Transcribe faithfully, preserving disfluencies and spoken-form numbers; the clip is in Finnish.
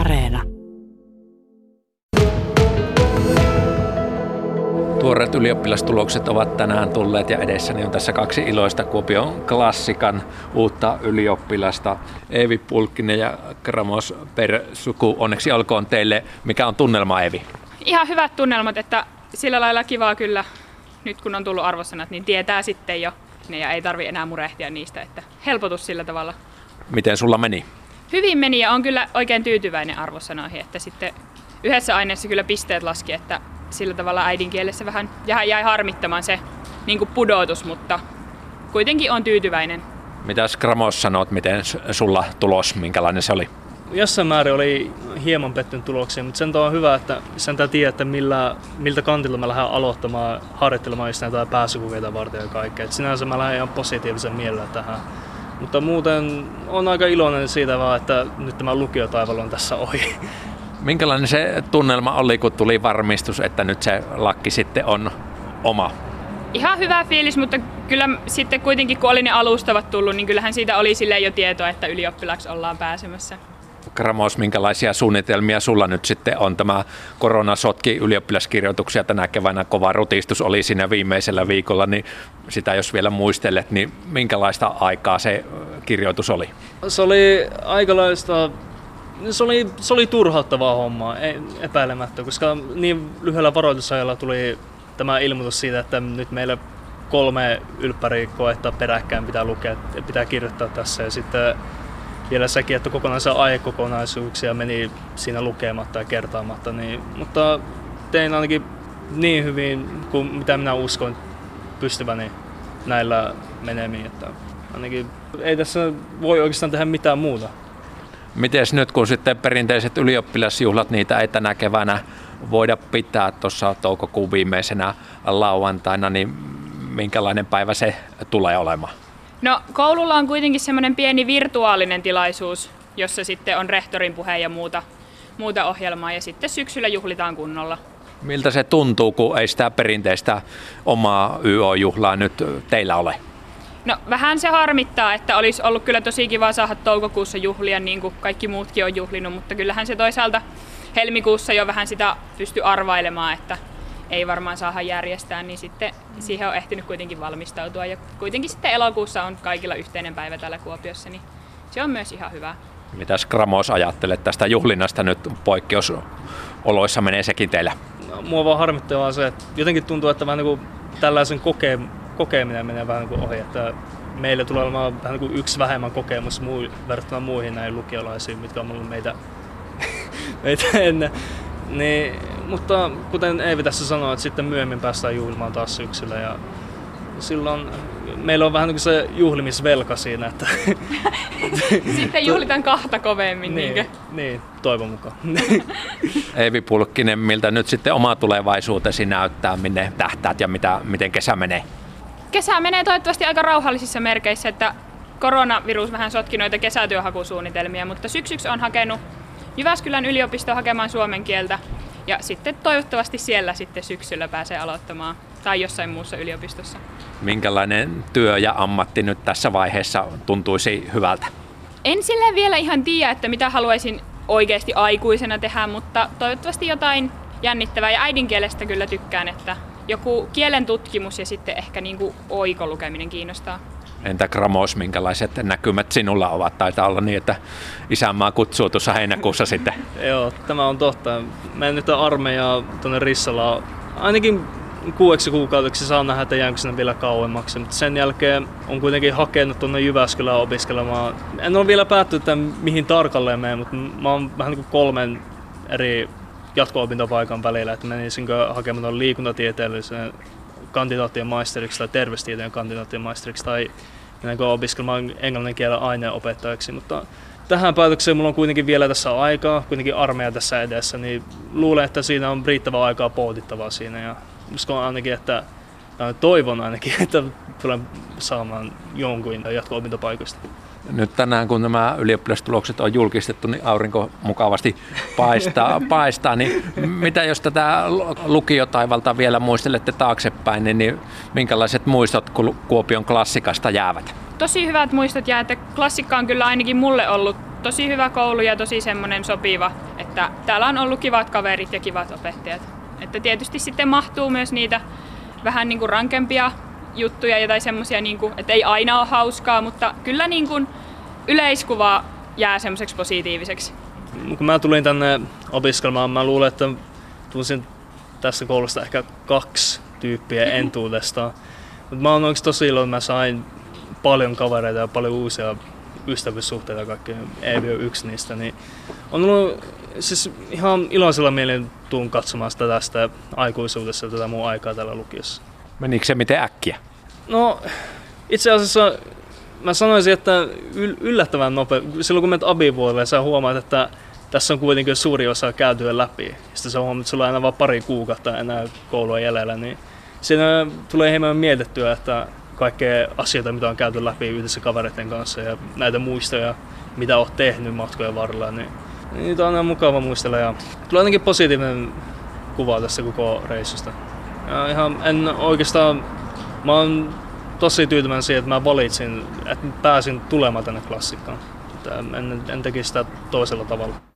Areena. Tuoreet ylioppilastulokset ovat tänään tulleet ja edessäni on tässä kaksi iloista Kuopion Klassikan uutta ylioppilasta. Eevi Pulkkinen ja Gramoz Perquku, onneksi olkoon teille. Mikä on tunnelma, Eevi? Ihan hyvät tunnelmat, että sillä lailla kivaa kyllä. Nyt kun on tullut arvosanat, niin tietää sitten jo ne ja ei tarvitse enää murehtia niistä, että helpotus sillä tavalla. Miten sulla meni? Hyvin meni ja on kyllä oikein tyytyväinen arvosanoihin, että sitten yhdessä aineessa kyllä pisteet laski, että sillä tavalla äidinkielessä vähän jäi harmittamaan se niin kuin pudotus, mutta kuitenkin on tyytyväinen. Mitäs Gramoz sanot, miten sulla tulos, minkälainen se oli? Jossain määrin oli hieman pettynyt tulokseen, mutta sen on hyvä, että sen tiedä, että millä, miltä kantilla mä lähden aloittamaan harjoittelemaan just näitä pääsykokeita varten ja kaikkea. Et sinänsä mä lähden ihan positiivisen mielellä tähän. Mutta muuten on aika iloinen siitä vaan, että nyt tämä lukiotaival on tässä ohi. Minkälainen se tunnelma oli, kun tuli varmistus, että nyt se lakki sitten on oma? Ihan hyvä fiilis, mutta kyllä sitten kuitenkin kun oli ne alustavat tullut, niin kyllähän siitä oli silleen jo tietoa, että ylioppilaksi ollaan pääsemässä. Gramoz, minkälaisia suunnitelmia sulla nyt sitten on? Tämä korona sotki ylioppilaskirjoituksia tänä keväänä, kova rutistus oli siinä viimeisellä viikolla, niin sitä jos vielä muistelet, niin minkälaista aikaa se kirjoitus oli? Se oli aikalaista, se oli, se oli turhauttavaa hommaa, epäilemättä, koska niin lyhyellä varoitusajalla tuli tämä ilmoitus siitä, että nyt meillä kolme ylppärikoetta peräkkäin pitää lukea, pitää kirjoittaa tässä ja sitten vielä sekin, että kokonaisia aihekokonaisuuksia meni siinä lukematta ja kertaamatta, niin, mutta tein ainakin niin hyvin kuin mitä minä uskon pystyväni näillä menemiin, että ainakin ei tässä voi oikeastaan tehdä mitään muuta. Miten nyt, kun sitten perinteiset ylioppilasjuhlat, niitä ei tänä keväänä voida pitää tuossa toukokuun viimeisenä lauantaina, niin minkälainen päivä se tulee olemaan? No, koululla on kuitenkin semmoinen pieni virtuaalinen tilaisuus, jossa sitten on rehtorin puhe ja muuta, muuta ohjelmaa ja sitten syksyllä juhlitaan kunnolla. Miltä se tuntuu, kun ei sitä perinteistä omaa Y O-juhlaa nyt teillä ole? No, vähän se harmittaa, että olisi ollut kyllä tosi kiva saada toukokuussa juhlia niin kuin kaikki muutkin on juhlinut, mutta kyllähän se toisaalta helmikuussa jo vähän sitä pystyi arvailemaan, että ei varmaan saada järjestää, niin sitten siihen on ehtinyt kuitenkin valmistautua. Ja kuitenkin sitten elokuussa on kaikilla yhteinen päivä täällä Kuopiossa, niin se on myös ihan hyvä. Mitäs Gramoz ajattelet tästä juhlinnasta nyt? Poikkeusoloissa menee sekin teillä. No, mua vaan harmittavaa se, että jotenkin tuntuu, että vähän niin kuin tällaisen koke- kokeminen menee vähän niin kuin ohi. Että meillä tulee olemaan vähän niin kuin yksi vähemmän kokemus muu- verrattuna muihin näihin lukiolaisiin, mitkä on ollut meitä, meitä ennen. Niin, mutta kuten Eevi tässä sanoi, että sitten myöhemmin päästään juhlimaan taas syksyllä ja silloin meillä on vähän niin kuin se juhlimisvelka siinä, että sitten juhlitaan kahta kovemmin. Niin, niin, niin toivon mukaan. Eevi Pulkkinen, miltä nyt sitten oma tulevaisuutesi näyttää, minne tähtäät ja mitä, miten kesä menee? Kesä menee toivottavasti aika rauhallisissa merkeissä, että koronavirus vähän sotki noita kesätyöhakusuunnitelmia, mutta syksyksi on hakenut Jyväskylän yliopisto hakemaan suomen kieltä ja sitten toivottavasti siellä sitten syksyllä pääsee aloittamaan tai jossain muussa yliopistossa. Minkälainen työ ja ammatti nyt tässä vaiheessa tuntuisi hyvältä? En silleen vielä ihan tiedä, että mitä haluaisin oikeasti aikuisena tehdä, mutta toivottavasti jotain jännittävää ja äidinkielestä kyllä tykkään, että joku kielen tutkimus ja sitten ehkä niin kuin oikolukeminen kiinnostaa. Entä Gramoz, minkälaiset näkymät sinulla ovat? Taitaa olla niin, että isänmaa kutsuu tuossa heinäkuussa sitten. Joo, tämä on totta. Menen nyt armeijaa tuonne Rissalaan. Ainakin kuudeksi kuukaudeksi saa nähdä, että jäänkö sinne vielä kauemmaksi. Mutta sen jälkeen on kuitenkin hakenut tuonne Jyväskylään opiskelemaan. En ole vielä päättynyt, mihin tarkalleen menen, mutta mä oon vähän niin kuin kolmen eri jatko-opintopaikan välillä. Että menisinkö hakemaan liikuntatieteelliseen kandidaattien maisteriksi tai terveystieteen kandidaattien maisteriksi tai opiskelemaan englannin kielen aineenopettajaksi, mutta tähän päätökseen mulla on kuitenkin vielä tässä aikaa, kuitenkin armeija tässä edessä, niin luulen, että siinä on riittävää aikaa pohdittavaa siinä ja uskon ainakin, että toivon ainakin, että tulen saamaan jonkun jatko-opintopaikoista. Nyt tänään, kun nämä ylioppilastulokset on julkistettu, niin aurinko mukavasti paistaa, paistaa niin mitä jos tätä lukiotaivalta vielä muistelette taaksepäin, niin, niin minkälaiset muistot Kuopion Klassikasta jäävät? Tosi hyvät muistot jää, että Klassikka on kyllä ainakin mulle ollut tosi hyvä koulu ja tosi semmoinen sopiva, että täällä on ollut kivat kaverit ja kivat opettajat. Että tietysti sitten mahtuu myös niitä vähän niin kuin rankempia juttuja ja tai semmoisia, niin kuin, että ei aina ole hauskaa, mutta kyllä niin kuin yleiskuva jää semmoiseksi positiiviseksi. Kun mä tulin tänne opiskelemaan, mä luulen, että tunsin tässä koulusta ehkä kaksi tyyppiä entuudestaan. Mutta mä oon oikeesti tosi iloinen, että mä sain paljon kavereita ja paljon uusia ystävyyssuhteita, kaikkea Eevi on yksi niistä. Niin on ollut siis ihan iloisella mielin tuun katsomaan sitä tästä aikuisuudessa, tätä mun aikaa täällä lukiossa. Menikö se miten äkkiä? No itse asiassa mä sanoisin, että yllättävän nopea. Silloin kun menet abivuodelle, sä huomaat, että tässä on kuitenkin suuri osa käytyä läpi. Sitten sä huomaat, että sulla on aina vain pari kuukautta enää koulua jäljellä. Niin siinä tulee hieman mietittyä, että kaikkea asioita, mitä on käyty läpi yhdessä kavereiden kanssa ja näitä muistoja, mitä oot tehnyt matkojen varrella, niin niitä on aina mukava muistella. Ja tulee ainakin positiivinen kuva tästä koko reissusta. Ja ihan en oikeastaan, mä oon tosi tyytyväinen siihen, että mä valitsin, että pääsin tulemaan tänne klassikkaan. En, en tekisi sitä toisella tavalla.